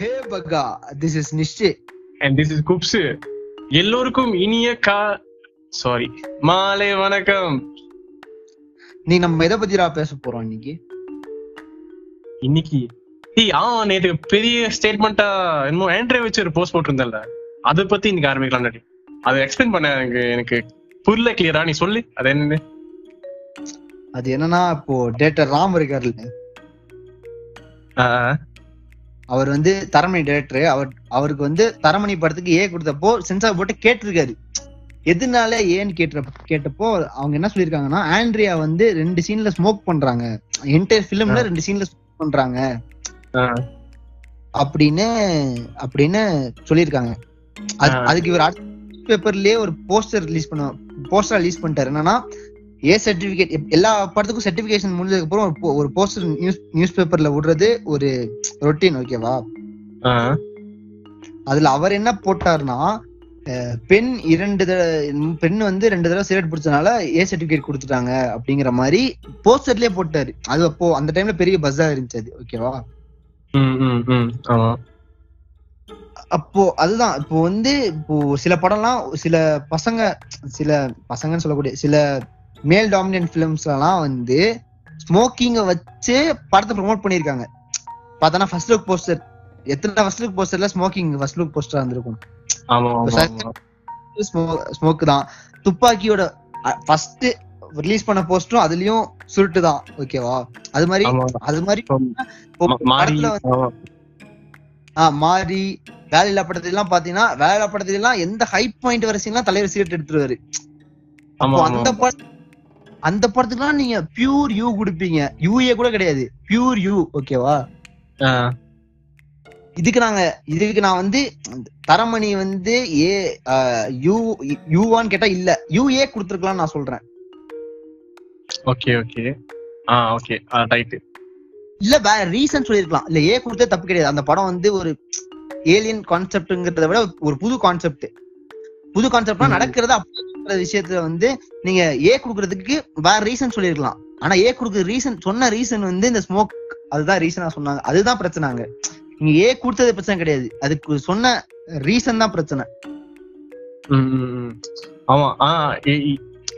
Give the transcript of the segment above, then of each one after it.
ஹே பகா, this is Nishche and this is Kupsu. எல்லோருக்கும் இனிய மாலை வணக்கம். நீ நம்ம எதை பத்திரா பேச போறோம் இன்னைக்கு? நேற்று பெரிய ஸ்டேட்மெண்டா என்னமோ ஆண்ட்ரே வச்சு ஒரு போஸ்ட் போட்டிருந்தேன்ல, அதை பத்தி இன்னைக்கு ஆரம்பிக்கலாம். அதை எக்ஸ்பிளைன் பண்ண எனக்கு புரியல கிளியரா, நீ சொல்லு அது என்னன்னு. அது என்னன்னா, இப்போ டேரக்டர் ராம் இருக்காரு, அவர் வந்து தரமணி டேரக்டர். அவருக்கு வந்து தரமணி படத்துக்கு ஏ கொடுத்தப்போ சென்சார் போட்டு கேட்டிருக்காரு. எதுனால ஏன்னு கேட்டப்போ அவங்க என்ன சொல்லியிருக்காங்கன்னா, ஆண்ட்ரியா வந்து 2 சீன்ல ஸ்மோக் பண்றாங்க, என்டையர் ஃபிலிம்ல 2 சீன்ல ஸ்மோக் பண்றாங்க அப்படின்னு சொல்லியிருக்காங்க. அதுக்கு இவர் ஆர்ட் பேப்பர்லயே ஒரு போஸ்டர் ரிலீஸ் பண்ண ரிலீஸ் பண்ணிட்டாரு. என்னன்னா, ஏ சர்டிபிகேட் எல்லா படத்துக்கும் சர்டிபிகேஷன் முடிஞ்சதுக்கு அப்புறம் ஒரு போஸ்டர் நியூஸ் பேப்பர்ல விடுறது ஒரு ரொட்டீன், ஓகேவா? அதுல அவர் என்ன போட்டாருன்னா, பெண் வந்து 2 தடவை சிகரெட் பிடிச்சதுனால ஏ சர்டிபிகேட் கொடுத்துட்டாங்க அப்படிங்கிற மாதிரி போஸ்டர்லயே போட்டாரு. அது அப்போ அந்த டைம்ல பெரிய பஸ்ஸா இருந்துச்சு, ஓகேவா? அப்போ அதுதான். இப்போ வந்து இப்போ சில படம்லாம் சில பசங்கன்னு சொல்லக்கூடிய சில மேல் டாமினன்ட் பிலிம்ஸ்லாம் வந்து ஸ்மோக்கிங்க வச்சு படத்தை ப்ரொமோட் பண்ணிருக்காங்க. பார்த்தோன்னா ஃபர்ஸ்ட் லுக் போஸ்டர், எத்தனை ஃபர்ஸ்ட் லுக் போஸ்டர்ல ஸ்மோக்கிங் ஃபர்ஸ்ட் லுக் போஸ்டரா இருந்திருக்கும். ஸ்மோக் தான். துப்பாக்கியோட ஃபர்ஸ்ட் ரிலீஸ் பண்ண போஸ்டும் அதுலயும் சுருட்டு தான், ஓகேவா? அது மாதிரி மாறி வேலையில்லா படத்திலாம் பாத்தீங்கன்னா, வேலையில்லா படத்திலாம் எந்த ஹை பாயிண்ட் வரிசையெல்லாம் தலைவர் சீட் எடுத்துருவாரு. அந்த படத்துக்குலாம் நீங்க பியூர் யூ குடுப்பீங்க, யூஏ கூட கிடையாது, பியூர் யூ, ஓகேவா? இதுக்கு நான் வந்து தரமணி வந்து ஏ யூவான்னு கேட்டா இல்ல, யூஏ குடுத்துருக்கலாம் நான் சொல்றேன். Okay okay okay right. இல்ல வேற ரீசன் சொல்லிருக்கலாம், இல்ல ஏ குடுத்தது தப்பு கிடையாது. அந்த படம் வந்து ஒரு ஏலியன் கான்செப்ட்ங்கிறத விட ஒரு புது கான்செப்ட்னா நடக்கிறது விஷயத்துல வந்து நீங்க ஏ குடுக்கறதுக்கு வேற ரீசன் சொல்லிருக்கலாம். ஆனா ஏ குடுக்குற ரீசன் சொன்ன ரீசன் வந்து இந்த ஸ்மோக், அதுதான் ரீசனா சொன்னாங்க. அதுதான் பிரச்சனைங்க. நீங்க ஏ குடுத்தது பிரச்சனை கிடையாது, அதுக்கு சொன்ன ரீசன் தான் பிரச்சனை. ஆமா.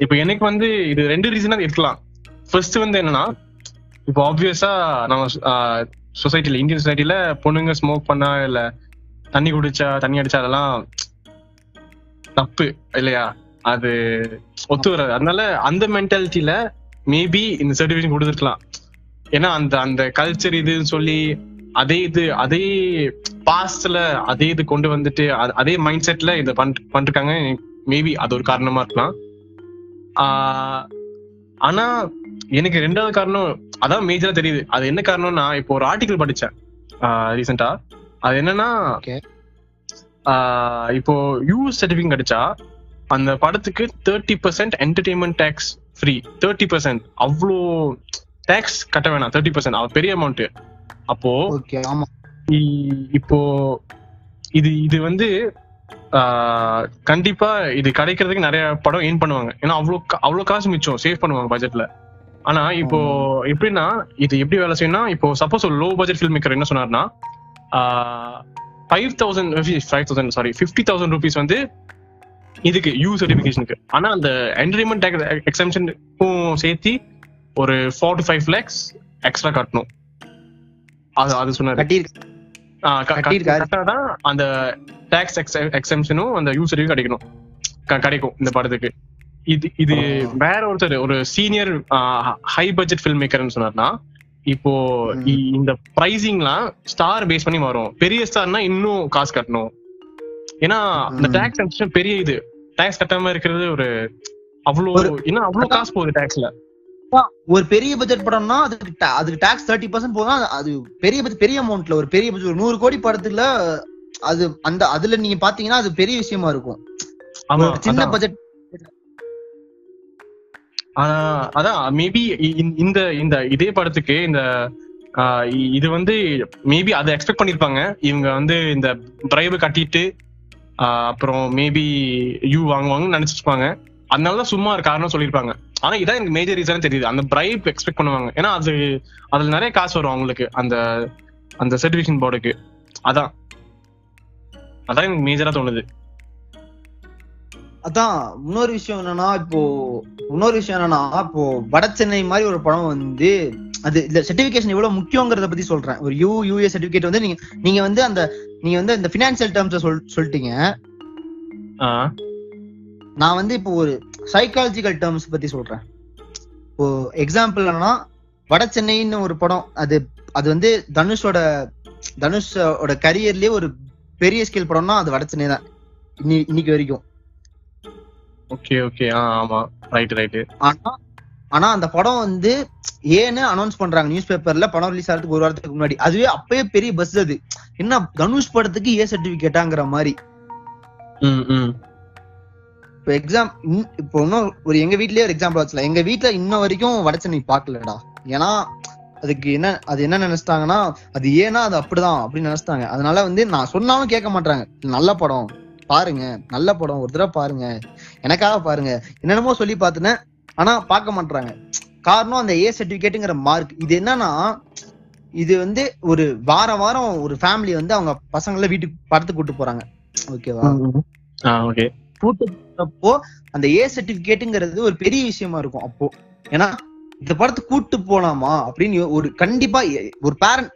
இப்ப எனக்கு வந்து இது 2 ரீசனா இருக்கலாம். ஃபர்ஸ்ட் வந்து என்னன்னா, இப்போ ஆப்வியஸா நம்ம சொசைட்டில, இந்தியன் சொசைட்டில பொண்ணுங்க ஸ்மோக் பண்ணா இல்ல தண்ணி அடிச்சா அதெல்லாம் தப்பு இல்லையா, அது ஒத்து வராது. அதனால அந்த மென்டாலிட்டியில மேபி இந்த சர்டிபிகேஷன் கொடுத்துருக்கலாம். ஏன்னா அந்த கல்ச்சர் இதுன்னு சொல்லி அதே பாஸ்ட்ல அதே இது கொண்டு வந்துட்டு அதே மைண்ட் செட்ல இதை பண்ணிருக்காங்க. மேபி அது ஒரு காரணமா இருக்கலாம். ஆனா எனக்கு 2வது காரணம் அதான் மேஜரா தெரியுது. அது என்ன காரணம்னா, இப்போ ஒரு ஆர்டிகல் படிச்சேன் ரீசெண்டா. அது என்னன்னா, இப்போ யூஎஸ் சர்டிபிகேஷன் கிடைச்சா அந்த படத்துக்கு 30% என்டர்டெயின்மெண்ட் டேக்ஸ் ஃப்ரீ. 30% அவ்வளோ டேக்ஸ் கட்ட வேணாம். 30% அது பெரிய அமௌண்ட். அப்போ இப்போ இது வந்து கண்டிப்பா இது கிடைக்கிறதுக்கு நிறைய படம் ஏன் பண்ணுவாங்க. ஏன்னா அவ்வளோ காசு மிச்சம், சேவ் பண்ணுவாங்க பட்ஜெட்ல. ஆனா இப்போ எப்படின்னா, இது எப்படி வேலை செய்யணும்னா, இப்போ சப்போஸ் ஒரு லோ பட்ஜெட் ஃபில்ம் மேக்கர் என்ன சொன்னார்னா, 50,000 ருபீஸ் வந்து இதுக்கு யூ சர்டிபிகேஷனுக்கு. ஆனா அந்த என்டர்டைன்மெண்ட் எக்ஸம்ஷனுக்கும் சேர்த்து ஒரு 4 to 5 lakhs எக்ஸ்ட்ரா கட்டணும். அது சொன்னாரு. கட்டாதான் அந்த டாக்ஸ் எக்ஸம்ஷனும் அந்த யூ சர்டிபிகேட் கிடைக்கும் இந்த படத்துக்கு. இது வேற ஒருத்தர், ஒரு சீனியர் ஹை பட்ஜெட் ஃபில்ம் மேக்கர்னு சொன்னார்னா, இப்போ இந்த பிரைசிங்லாம் ஸ்டார் பேஸ் பண்ணி வரும். பெரிய ஸ்டார்னா இன்னும் காசு கட்டணும். ஏன்னா அந்த டாக்ஸ் எக்ஸம்ஷன் பெரிய இது, டாக்ஸ் கட்டாம இருக்கிறது ஒரு அவ்வளோ காசு போகுது டாக்ஸ்ல. ஒரு பெரிய பட்ஜெட் படம்னா அதுக்கு டாக்ஸ் 30% போனா அது பெரிய அமௌண்ட்ல, ஒரு பெரிய பட்ஜெட் 100 கோடி படத்துல அது அந்த அதுல நீங்க பாத்தீங்கன்னா அது பெரிய விஷயமா இருக்கும். சின்ன பட்ஜெட். அதான் மேபி இந்த இதே படத்துக்கு இந்த இது வந்து மேபி அதை எக்ஸ்பெக்ட் பண்ணிருப்பாங்க இவங்க வந்து இந்த டிரைவ் கட்டிட்டு அப்புறம் மேபி யூ வாங்குவாங்கன்னு நினைச்சிருப்பாங்க. அதனாலதான் சும்மா ஒரு காரணம் சொல்லியிருப்பாங்க. ஆனா இதான் எனக்கு மேஜர் ரீசன் தெரியுது, அந்த பிரைப் எக்ஸ்பெக்ட் பண்ணுவாங்க. ஏன்னா அதுல நிறைய காசு வரும் அவங்களுக்கு, அந்த சர்டிபிகேஷன் போர்டுக்கு. அதான் அதான் எனக்கு மேஜரா தோணுது. அதான் இன்னொரு விஷயம் என்னன்னா, இப்போ இன்னொரு விஷயம் என்னன்னா, இப்போ வட சென்னை மாதிரி ஒரு படம் வந்து அது இந்த சர்டிபிகேஷன் எவ்வளவு முக்கியங்கிறத பத்தி சொல்றேன். ஒரு யூஏ சர்டிபிகேட் வந்து நீங்க நீங்க வந்து அந்த நீங்க வந்து இந்த பினான்சியல் டேர்ம்ஸ் சொல்லிட்டீங்க. நான் வந்து இப்போ ஒரு சைக்காலஜிக்கல் டேர்ம்ஸ் பத்தி சொல்றேன். இப்போ எக்ஸாம்பிள் என்னன்னா, வட சென்னைன்னு ஒரு படம், அது அது வந்து தனுஷோட கரியர்லயே ஒரு பெரிய ஸ்கேல் படம்னா அது வட சென்னை தான் இன்னைக்கு வரைக்கும். ஓகே ஓகே, ஆமா, ரைட் ரைட். ஆனா அந்த படம் வந்து ஏன்னு அனௌன்ஸ் பண்றாங்க நியூஸ் பேப்பர்ல, படம் ரிலீஸ் ஆகிறதுக்கு ஒரு வாரத்துக்கு முன்னாடி. அதுவே அப்பயே பெரிய பஸ். அது என்ன, தனுஷ் படத்துக்கு ஏ சர்டிபிகேட்டாங்கிற மாதிரி. இப்போ இப்போ இன்னும் ஒரு எங்க வீட்லயே ஒரு எக்ஸாம்பிள் வச்சுக்கலாம். எங்க வீட்டுல இன்ன வரைக்கும் வடச்சென்னை பாக்கலடா. ஏன்னா அதுக்கு அது என்ன நினைச்சிட்டாங்கன்னா, அது ஏன்னா அது அப்படிதான் அப்படின்னு நினைச்சிட்டாங்க. அதனால வந்து நான் சொன்னாலும் கேட்க மாட்டாங்க. நல்ல படம் பாருங்க, நல்ல படம் ஒரு தடவை பாருங்க, எனக்காக பாருங்க, என்னென்னமோ சொல்லி பாத்துனேன். ஆனா பார்க்க மாட்டாங்க. காரணம் அந்த ஏ சர்டிபிகேட்டுங்கிற மார்க். இது என்னன்னா, இது வந்து ஒரு வார வாரம் ஒரு ஃபேமிலி வந்து அவங்க பசங்கள வீட்டுக்கு படத்துக்கு கூட்டு போறாங்க. ஓகேவா? ஓகே. கூட்டு போறப்போ அந்த ஏ சர்டிபிகேட்டுங்கிறது ஒரு பெரிய விஷயமா இருக்கும். அப்போ ஏன்னா இந்த படத்துக்கு கூட்டு போலாமா அப்படின்னு ஒரு கண்டிப்பா ஒரு பேரண்ட்,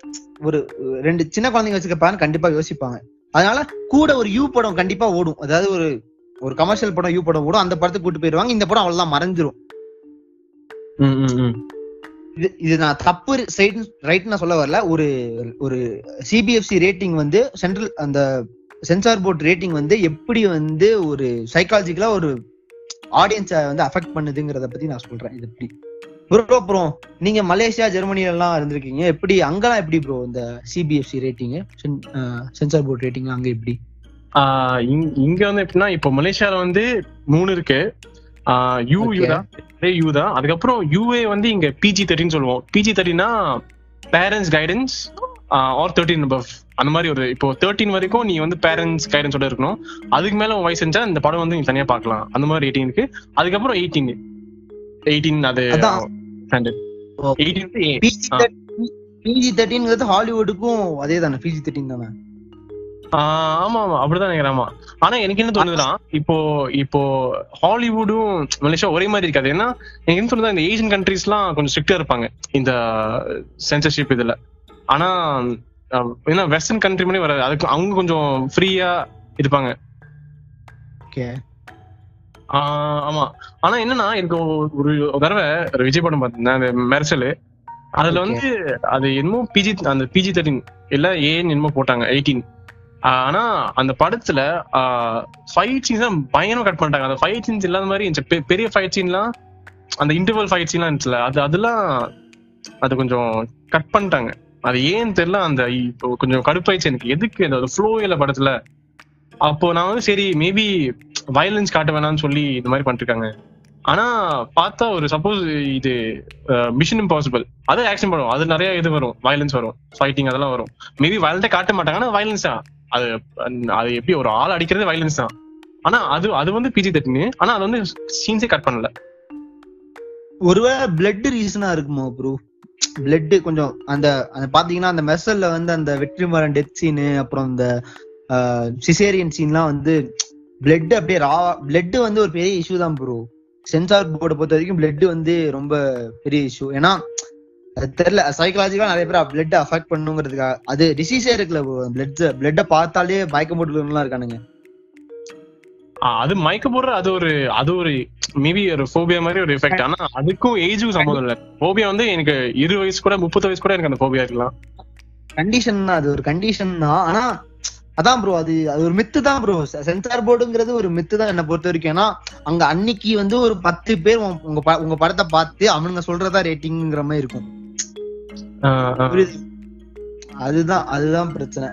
ஒரு ரெண்டு சின்ன குழந்தைங்க வச்சுக்க பேரண்ட் கண்டிப்பா யோசிப்பாங்க. அதனால கூட ஒரு யூ படம் கண்டிப்பா ஓடும். அதாவது ஒரு கமர்ஷியல் படம், யூ படம் ஓடும். அந்த படத்துக்கு கூட்டு போயிருவாங்க. இந்த படம் அவ்வளவுதான் மறைஞ்சிரும். இது நான் தப்பு ரைட்னு சொல்ல வரல. ஒரு சிபிஎஃப்சி ரேட்டிங் வந்து சென்ட்ரல் அந்த சென்சார் போர்டு ரேட்டிங் வந்து எப்படி வந்து ஒரு சைக்காலஜிக்கலா ஒரு ஆடியன்ஸை வந்து அஃபெக்ட் பண்ணுதுங்கிறத பத்தி நான் சொல்றேன். இது எப்படி ப்ரோ? ப்ரோ நீங்க மலேசியா, ஜெர்மனில எல்லாம் இருந்திருக்கீங்க, எப்படி அங்கெல்லாம் எப்படி ப்ரோ இந்த CBFC rating, censor board rating அங்க எப்படி? இங்க வந்து எப்படின்னா, இப்ப மலேசியால வந்து 3 இருக்கு. அதுக்கப்புறம் யூஏ வந்து இங்க PG-13 சொல்லுவோம். PG-13னா பேரண்ட்ஸ் கைடன்ஸ் ஆர் 13 அபவ் அந்த மாதிரி ஒரு. இப்போ 13 வரைக்கும் நீ வந்து பேரண்ட்ஸ் கைடன்ஸோட இருக்கணும். அதுக்கு மேல உன் வயசு இருந்தா இந்த படம் வந்து நீ தனியா பாக்கலாம். அந்த மாதிரி ரேட்டிங் இருக்கு. அதுக்கப்புறம் 18 அது ஸ்டாண்டர்ட். 18 PG-13 ஹாலிவுட்டுக்கும் அதே தானே? PG-13 தானே? ஆமா ஆமா, அப்படிதான் நினைக்கிறேன். ஆமா, ஆனா எனக்கு என்ன தோணுதுன்னா, இப்போ ஹாலிவுடும் மலேசியா ஒரே மாதிரி இருக்காது. ஏன்னா எனக்கு என்ன தோணுது, இந்த ஏசியன் கண்ட்ரீஸ் எல்லாம் கொஞ்சம் ஸ்ட்ரிக்டா இருப்பாங்க இந்த சென்சர்ஷிப் இதுல. ஆனா ஏன்னா வெஸ்டர்ன் கண்ட்ரி மாதிரி வராது. அதுக்கு அவங்க கொஞ்சம் ஃப்ரீயா இருப்பாங்க. ஆமா. ஆனா என்னன்னா, எனக்கு ஒரு தடவை ஒரு விஜய் படம் பார்த்தீங்கன்னா, அந்த மெர்சல், அதுல வந்து அது இன்னமும் PG-13 இல்ல ஏன்னு இன்னமும் போட்டாங்க 18. ஆனா அந்த படத்துல ஃபைட் சீன்ஸ் தான் பயங்கரமா கட் பண்ணிட்டாங்க. அந்த ஃபைட் சீன்ஸ் இல்லாத மாதிரி பெரிய ஃபைட் சீன்லாம், அந்த இன்டர்வல் ஃபைட் சீன்லாம் இருந்துச்சுல, அது கொஞ்சம் கட் பண்ணிட்டாங்க. அது ஏன்னு தெரியல. அந்த இப்போ கொஞ்சம் கடுப்பாயிடுச்சு எனக்கு. எதுக்கு அந்த ஃப்ளோ இல்ல படத்துல? அப்போ நான் வந்து சரி மேபி வயலன்ஸ் காட்ட வேணாம்னு சொல்லி இந்த மாதிரி பண்ணிருக்காங்க. ஆனா பார்த்தா ஒரு சப்போஸ் இது மிஷன் இம்பாசிபிள், அது ஆக்ஷன் படம், அது நிறைய இது வரும், வயலன்ஸ் வரும், ஃபைட்டிங் அதெல்லாம் வரும். மேபி வயலண்டா காட்ட மாட்டாங்கன்னா வயலன்ஸ் தான் அது எப்படி ஒரு ஆள் அடிக்கிறது வயலன்ஸ் தான். ஆனா அது வந்து PG-13. ஆனா அது வந்து சீன்ஸே கட் பண்ணல. ஒருவேளை பிளட் ரீசனா இருக்குமா ப்ரோ? பிளட் கொஞ்சம் அந்த பாத்தீங்கன்னா அந்த மெர்சல்ல வந்து அந்த வெற்றிமாறன் டெத் சீனு, அப்புறம் இந்த சிசேரியன் சீன்லாம் வந்து பிளட் அப்படியே பிளட் வந்து ஒரு பெரிய இஷ்யூ தான் ப்ரோ. சென்சார் போர்டை பொறுத்த வரைக்கும் பிளட் வந்து ரொம்ப பெரிய இஷ்யூ. ஏன்னா தெரியல, சைக்காலஜிக்கலா நிறைய பேர் பிளட் அஃபெக்ட் பண்ணுங்கிறதுக்காக அது டிசீஸே இருக்குல்ல ப்ரோ. பிளட்டை பார்த்தாலே மயக்கம் போட்டுலாம் இருக்கானுங்க. அது மயக்கம் போடுற அது ஒரு மேபி ஒரு ஃபோபியா மாதிரி ஒரு எஃபெக்ட். ஆனா அதுக்கும் ஏஜும் சம்பந்தம் இல்ல. ஃபோபியா வந்து எனக்கு 20 வயசு கூட 30 வயசு கூட எனக்கு அந்த ஃபோபியா இருக்கலாம். கண்டிஷன் தான், அது ஒரு கண்டிஷன் தான். ஆனா அதான் ப்ரோ, அது ஒரு மித்து தான் ப்ரோ. சென்சார் போர்டுங்கிறது ஒரு மித்து தான் என்னை பொறுத்த வரைக்கும். ஏன்னா அங்க அன்னைக்கு வந்து ஒரு 10 பேர் உங்க படத்தை பார்த்து அவனுங்க சொல்றதா ரேட்டிங்கிற மாதிரி இருக்கும். அதுதான் பிரச்சனை.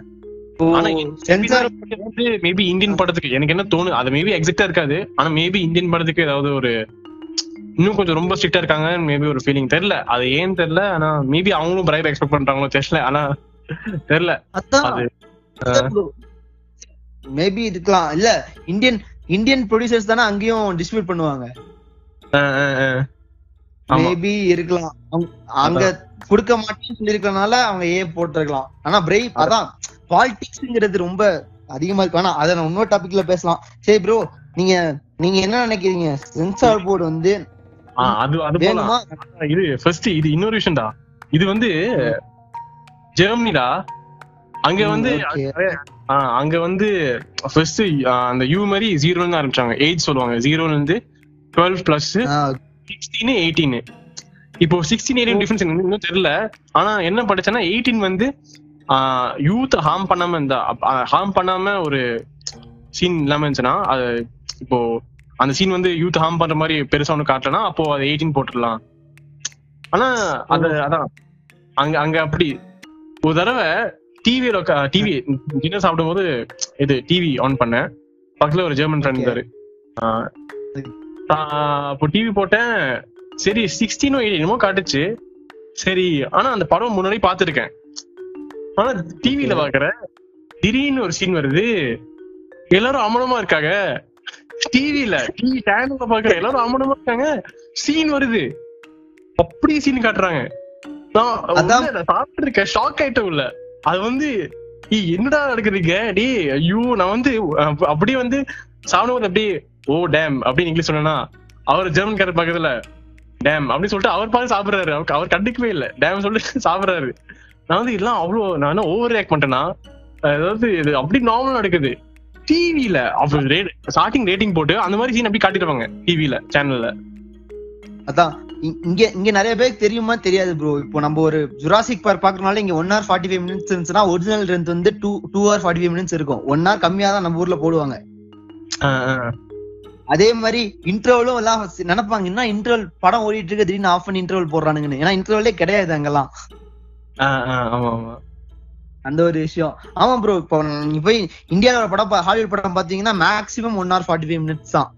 மேபி இந்தியன் படத்துக்கு எனக்கு என்ன தோணு, அது மேபி எக்ஸாக்ட்டா இருக்காது. ஆனா மேபி இந்தியன் படத்துக்கு ஏதாவது ஒரு இன்னும் கொஞ்சம் ரொம்ப ஸ்ட்ரிக்டா இருக்காங்க மேபி ஒரு ஃபீலிங், தெரியல அது ஏன்னு தெரியல. ஆனா மேபி அவங்களும் பிரைப் எக்ஸ்பெக்ட் பண்றாங்களோ தெரியல. ஆனா தெரியல, மேபி இருக்கலாம். இல்ல இந்தியன் ப்ரொடியூசர்ஸ் தானே அங்கேயும் டிஸ்ட்ரிபியூட் பண்ணுவாங்க. மேபி இருக்கலாம். அங்க குடுக்க மாட்டேன்னு சொல்லிருக்கனால அவங்க ஏன் போட்டிருக்கலாம். ஆனா பிரைப் அதான் பாலிடிக்ஸ்ங்கிறது ரொம்ப அதிகமா இருக்கு. ஆனா அதை நான் இன்னொரு டாபிக்ல பேசலாம். சரி ப்ரோ, நீங்க நீங்க என்ன நினைக்கிறீங்க? சென்சார் போர்டு வந்து இது ஃபர்ஸ்ட் இது இன்னொரு விஷயம்டா. இது வந்து ஜெர்மனிடா, அங்க வந்து அங்க வந்து ஃபர்ஸ்ட் அந்த யூ மாதிரி ஜீரோன்னு ஆரம்பிச்சாங்க. ஏஜ் சொல்லுவாங்க, ஜீரோல இருந்து 12+ 16 18. இப்போ 16 18 டிஃபரன்ஸ் இன்னும் தெரியல. ஆனா என்ன படிச்சேன்னா 18 வந்து யூத் ஹார்ம் பண்ணாம இருந்தா, ஹார்ம் பண்ணாம ஒரு சீன் இல்லாம இருந்துச்சுன்னா, அது இப்போ அந்த சீன் வந்து யூத் ஹார்ம் பண்ற மாதிரி பெருசா ஒண்ணு காட்டலன்னா அப்போ அது 18 போட்டுடலாம். ஆனா அது அதான் அங்க அங்க அப்படி ஒரு தடவை டிவியில டிவி டின்னர் சாப்பிடும் போது இது டிவி ஆன் பண்ண, பக்கத்துல ஒரு ஜெர்மன் ஃப்ரெண்ட் இருந்தாரு. இப்போ டிவி போட்டேன், சரி 16 18 காட்டுச்சு. சரி, ஆனா அந்த படம் முன்னாடி பாத்துருக்கேன். ஆனா டிவியில பாக்குற திடீர்னு ஒரு சீன் வருது, எல்லாரும் அமனமா இருக்காங்க. டிவில டிவி சேனல்ல பாக்குற எல்லாரும் அமனமா இருக்காங்க, சீன் வருது, அப்படியே சீன் காட்டுறாங்க. நான் சாப்பிட்டு இருக்கேன், ஷாக் ஆயிட்டும் இல்ல. அது வந்து என்னடா நடக்குதுங்க டே, ஐயோ நான் வந்து அப்படியே வந்து சாப்பிடும்போது அப்படியே ஓ டேம் அப்படின்னு இங்கிலீஷ் சொன்னா, அவர் ஜெர்மன் கார பக்கத்துல டேம் அப்படின்னு சொல்லிட்டு அவர் பாரு சாப்பிடுறாரு. அவர் கண்டுக்கவே இல்லை, டேம் சொல்லிட்டு சாப்பிடுறாரு. நான் வந்து இதெல்லாம் அவ்வளோ நான் ஓவர் ரியாக்ட் பண்ணிட்டேன்னா, அதாவது இது அப்படி நார்மலா நடக்குது. டிவியில அப்படி ஸ்டார்டிங் ரேட்டிங் போட்டு அந்த மாதிரி சீன் அப்படி காட்டிடுவாங்க டிவியில சேனல்ல. அதான் இங்க இங்க நிறைய பேருக்கு தெரியுமா தெரியாது ப்ரோ. இப்போ நம்ம ஒரு ஜுராசிக் பார்க் பாக்குறதுனால இங்க 1 hour 45 minutes இருந்துச்சுன்னா, ஒரிஜினல் லென்த் வந்து 2 hour 45 minutes இருக்கும். 1 hour கம்மியா தான் நம்ம ஊர்ல போடுவாங்க. அதே மாதிரி இன்டர்வலும் எல்லாம் நினைப்பாங்க, என்ன இன்டர்வல் படம் ஓடிட்டு இருக்கு திடீர்னு ஆஃப் பண்ணி இன்டர்வல் போடுறானுங்கன்னு. ஏன்னா இன்டர்வல்லே கிடையாது அங்கெல்லாம். அந்த ஒரு விஷயம். ஆமா ப்ரோ, இப்போ நீங்க போய் இந்தியாவோட படம் ஹாலிவுட் படம் பாத்தீங்கன்னா மேக்ஸிமம் 1 hour 45 minutes தான்,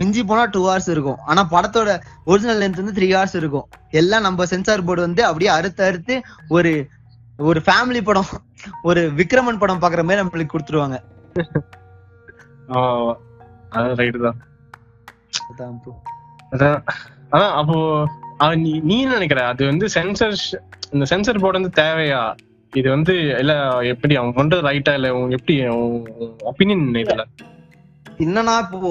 மிஞ்சி போனா 2 hours இருக்கும். ஆனா படத்தோட ஒரிஜினல் லென்த் வந்து 3 hours இருக்கும். எல்லாம் நம்ம சென்சார் போர்டு வந்து அப்படியே அறுத்து ஒரு ஒரு ஃபேமிலி படம், ஒரு விக்ரமன் படம் பாக்குற மாதிரி நம்மளுக்கு கொடுத்துருவாங்க. அப்போ நீ என்ன நினைக்கிற? அது வந்து சென்சார் போர்டு வந்து தேவையா? இது வந்து இல்ல எப்படி அவங்க கொண்டு ரைட்டா? இல்ல எப்படி ஒபினியன் இதுல என்னன்னா, இப்போ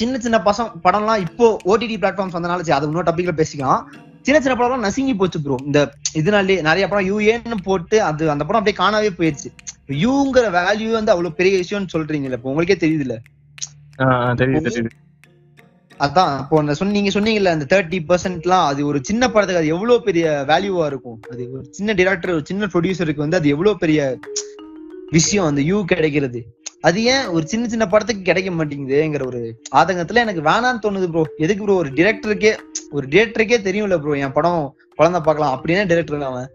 சின்ன சின்ன பசங்க படம்லாம் இப்போ ஓடிடி பிளாட்ஃபார்ம்ஸ் வந்தனால சரி அது இன்னொரு டாபிக்ல பேசிக்கலாம். சின்ன சின்ன படம்லாம் நசுங்கி போச்சு ப்ரோ. இந்த இதனாலே நிறைய படம் யூஏன்னு போட்டு அது அந்த படம் அப்படியே காணாவே போயிடுச்சு. யூங்கிற வேல்யூ வந்து அவ்வளவு பெரிய விஷயம்னு சொல்றீங்கல்ல, இப்போ உங்களுக்கே தெரியுது இல்ல? அதான் இப்போ நீங்க சொன்னீங்கல்ல அந்த 30%லாம், அது ஒரு சின்ன படத்துக்கு அது எவ்வளவு பெரிய வேல்யூவா இருக்கும். அது ஒரு சின்ன டைரக்டர், ஒரு சின்ன ப்ரொடியூசருக்கு வந்து அது எவ்வளவு பெரிய விஷயம் அந்த யூ கிடைக்கிறது. அது ஏன் ஒரு சின்ன சின்ன படத்துக்கு கிடைக்க மாட்டேங்குதுங்கிற ஒரு ஆதங்கத்துல எனக்கு வேணான்னு தோணுது ப்ரோ. எதுக்கு ப்ரோ? ஒரு டிரெக்டருக்கே தெரியும்ல ப்ரோ, என் படம் குழந்தை பார்க்கலாம் அப்படின்னா டிரெக்டர் அவன்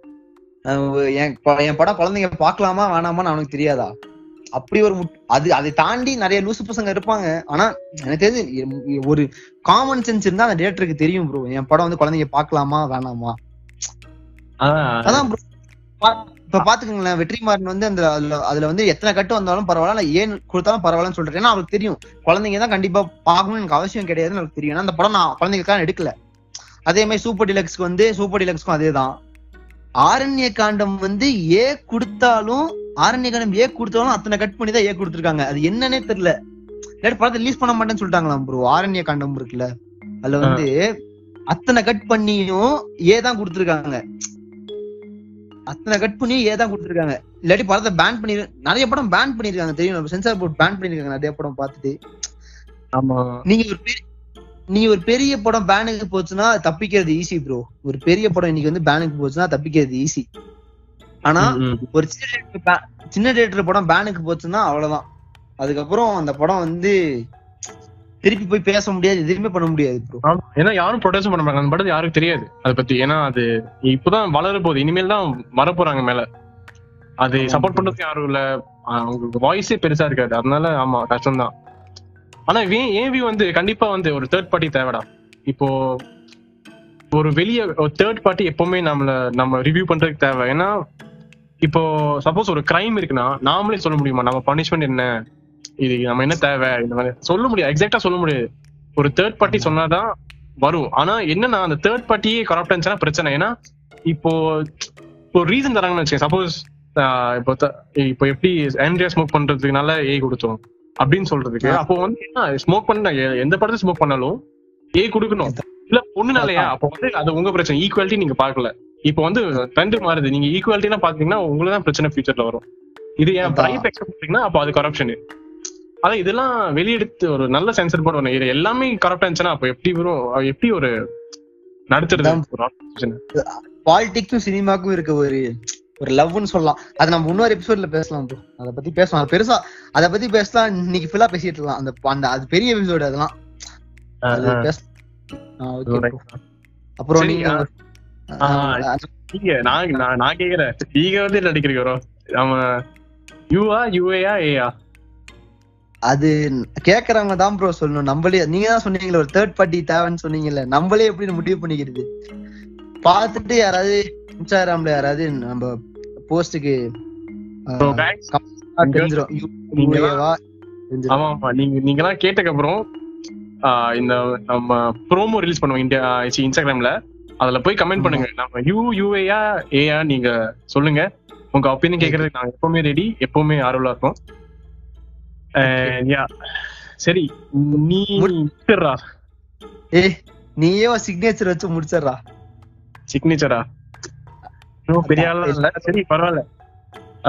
என் படம் குழந்தைங்க பாக்கலாமா வேணாமான்னு அவனுக்கு தெரியாதா? அப்படி ஒரு அது அதை தாண்டி நிறைய லூசு பசங்க இருப்பாங்க. ஆனா எனக்கு தெரிஞ்சு ஒரு காமன் சென்ஸ் இருந்தா அந்த டிரெக்டருக்கு தெரியும் ப்ரோ, என் படம் வந்து குழந்தைங்க பாக்கலாமா வேணாமா. அதான் ப்ரோ, இப்ப பாத்துக்கங்களேன், வெற்றிமாறன் வந்து அந்த அதுல வந்து எத்தனை கட்டு வந்தாலும் பரவாயில்ல, நான் ஏன் கொடுத்தாலும் பரவாயில்லன்னு சொல்றேன். ஏன்னா அவருக்கு தெரியும் குழந்தைங்க தான் கண்டிப்பா பாக்கணும்னு எனக்கு அவசியம் கிடையாதுன்னு அவருக்கு தெரியும். ஏன்னா அந்த படம் நான் குழந்தைங்களுக்காக எடுக்கல. அதே மாதிரி சூப்பர் டிலக்ஸ்க்கும் அதேதான். ஆரண்ய காண்டம் வந்து ஆரண்ய காண்டம் ஏ கொடுத்தாலும் அத்தனை கட் பண்ணி தான் ஏ கொடுத்துருக்காங்க. அது என்னன்னே தெரியல. இல்லாட்டி படத்தை ரிலீஸ் பண்ண மாட்டேன்னு சொல்லிட்டாங்களாம் ப்ரோ. ஆரண்ய காண்டம் இருக்குல்ல, அதுல வந்து அத்தனை கட் பண்ணியும் ஏதான் கொடுத்துருக்காங்க. அத்தனை கட் பண்ணி ஏதான் கொடுத்துருக்காங்க. இல்லாட்டி படத்தை பேன் பண்ணி, நிறைய படம் பேன் பண்ணிருக்காங்க தெரியும், சென்சார் போர்ட் பேன் பண்ணிருக்காங்க நிறைய படம் பார்த்துட்டு. ஆமா, நீங்க ஒரு பெரிய படம் பேனுக்கு போச்சுன்னா தப்பிக்கிறது ஈஸி ப்ரோ. ஒரு பெரிய படம் இன்னைக்கு வந்து பேனுக்கு போச்சுன்னா தப்பிக்கிறது ஈஸி. ஆனா ஒரு சின்ன தியேட்டர் படம் பேனுக்கு போச்சுன்னா அவ்வளவுதான். அதுக்கப்புறம் அந்த படம் வந்து திருப்பி போய் பேச முடியாது, எதுவுமே பண்ண முடியாது ப்ரோ. ஏன்னா யாரும் ப்ரொடக்ஷன் பண்ண மாட்டாங்க அந்த படத்தை, யாருக்கு தெரியாது அதை பத்தி. ஏன்னா அது இப்பதான் வளர போகுது, இனிமேல் தான் வர போறாங்க மேல. அது சப்போர்ட் பண்றதுக்கு யாரும் இல்ல, அவங்களுக்கு வாய்ஸே பெருசா இருக்காது. அதனால ஆமா கஷ்டம் தான். ஆனா ஏவி வந்து கண்டிப்பா வந்து ஒரு தேர்ட் பார்ட்டி தேவைடா. இப்போ ஒரு வெளியே ஒரு தேர்ட் பார்ட்டி எப்பவுமே நம்ம ரிவ்யூ பண்றதுக்கு தேவை. ஏன்னா இப்போ சப்போஸ் ஒரு கிரைம் இருக்குன்னா நாமளே சொல்ல முடியுமா நம்ம பனிஷ்மெண்ட் என்ன, இது நம்ம என்ன தேவை, இந்த மாதிரி சொல்ல முடியாது, எக்ஸாக்டா சொல்ல முடியாது. ஒரு தேர்ட் பார்ட்டி சொன்னாதான் வரும். ஆனா என்னன்னா அந்த தேர்ட் பார்ட்டியே கரப்ட் இருந்துச்சுன்னா பிரச்சனை. ஏன்னா இப்போ ரீசன் தராங்கன்னு வச்சுக்கேன். சப்போஸ் இப்போ எப்படி MJ ஸ்மோக் பண்றதுக்குனால ஏ கொடுத்தோம் அப்படின்னு சொல்றதுக்கு, அப்போ வந்து ஸ்மோக் பண்ண எந்த படத்தை ஸ்மோக் பண்ணாலும் ஏ கொடுக்கணும் இல்ல பொண்ணுனாலயா? அப்போ வந்து அது உங்க பிரச்சனை, ஈக்குவாலிட்டி நீங்க பாக்கல. இப்போ வந்து ட்ரெண்ட் மாறுது, நீங்க ஈக்குவாலிட்டினா பாத்தீங்கன்னா உங்களுக்குதான் பிரச்சனை ஃபியூச்சர்ல வரும். இது ஏன் பிரைஸ் எக்ஸ்பெக்ட் பண்ணீங்கன்னா அப்போ அது கரப்ஷன். அதான் இதெல்லாம் வெளியெடுத்து ஒரு நல்ல சென்சர் போர்ட் ஒண்ணு, இது எல்லாமே கரப்டா இருந்துச்சுன்னா அப்போ எப்படி வரும், எப்படி ஒரு நடத்துறது? பாலிடிக்ஸும் சினிமாக்கும் இருக்க ஒரு ஒரு லவ்னு சொல்லலாம். அது நம்ம இன்னொரு எபிசோட்ல பேசலாம், அதை பத்தி பேசலாம் பெருசா, அதை பத்தி பேசலாம். இன்னைக்கு ஃபுல்லா பேசிட்டு இருக்கலாம். அந்த அது பெரிய எபிசோடு, அதெல்லாம் அப்புறம் நான் கேக்குறேன், நீங்க வந்து என்ன நடிக்கிறீங்க? நம்ம யூஆ யூஏயா ஏயா அது கேக்குறவங்க தான் ப்ரோ சொல்லணும். நம்மளே, நீங்க தான் சொன்னீங்களே ஒரு தேர்ட் பார்ட்டி தேவைன்னு சொன்னீங்கல்ல, நம்மளே எப்படின்னு முடிவு பண்ணிக்கிறது? பார்த்துட்டு யாராவது இன்ஸ்டாகிராம்ல யாராவது நம்ம போஸ்டுக்கு நீங்கலாம் கேட்டதுக்கு அப்புறம் இந்த நம்ம ப்ரோமோ ரிலீஸ் பண்ணுவோம் இந்தியா இன்ஸ்டாகிராம்ல, அதுல போய் கமெண்ட் பண்ணுங்க. நம்ம யூ யூஏயா ஏயா நீங்க சொல்லுங்க உங்க ஒப்பீனியன். கேக்குறதுக்கு நாங்க எப்பவுமே ரெடி, எப்பவுமே ஆர்வலா இருக்கோம். சரி, நீ முடிச்சிடறா. ஏய் நீயே சிக்னேச்சர் வச்சு முடிச்சிடறா. சிக்னேச்சரா? பெரிய ஆளா இல்ல. சரி பரவாயில்ல.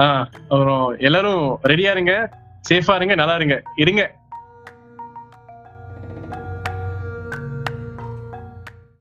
அப்புறம் எல்லாரும் ரெடியா இருங்க, சேஃபா இருங்க, நல்லா இருங்க, இருங்க.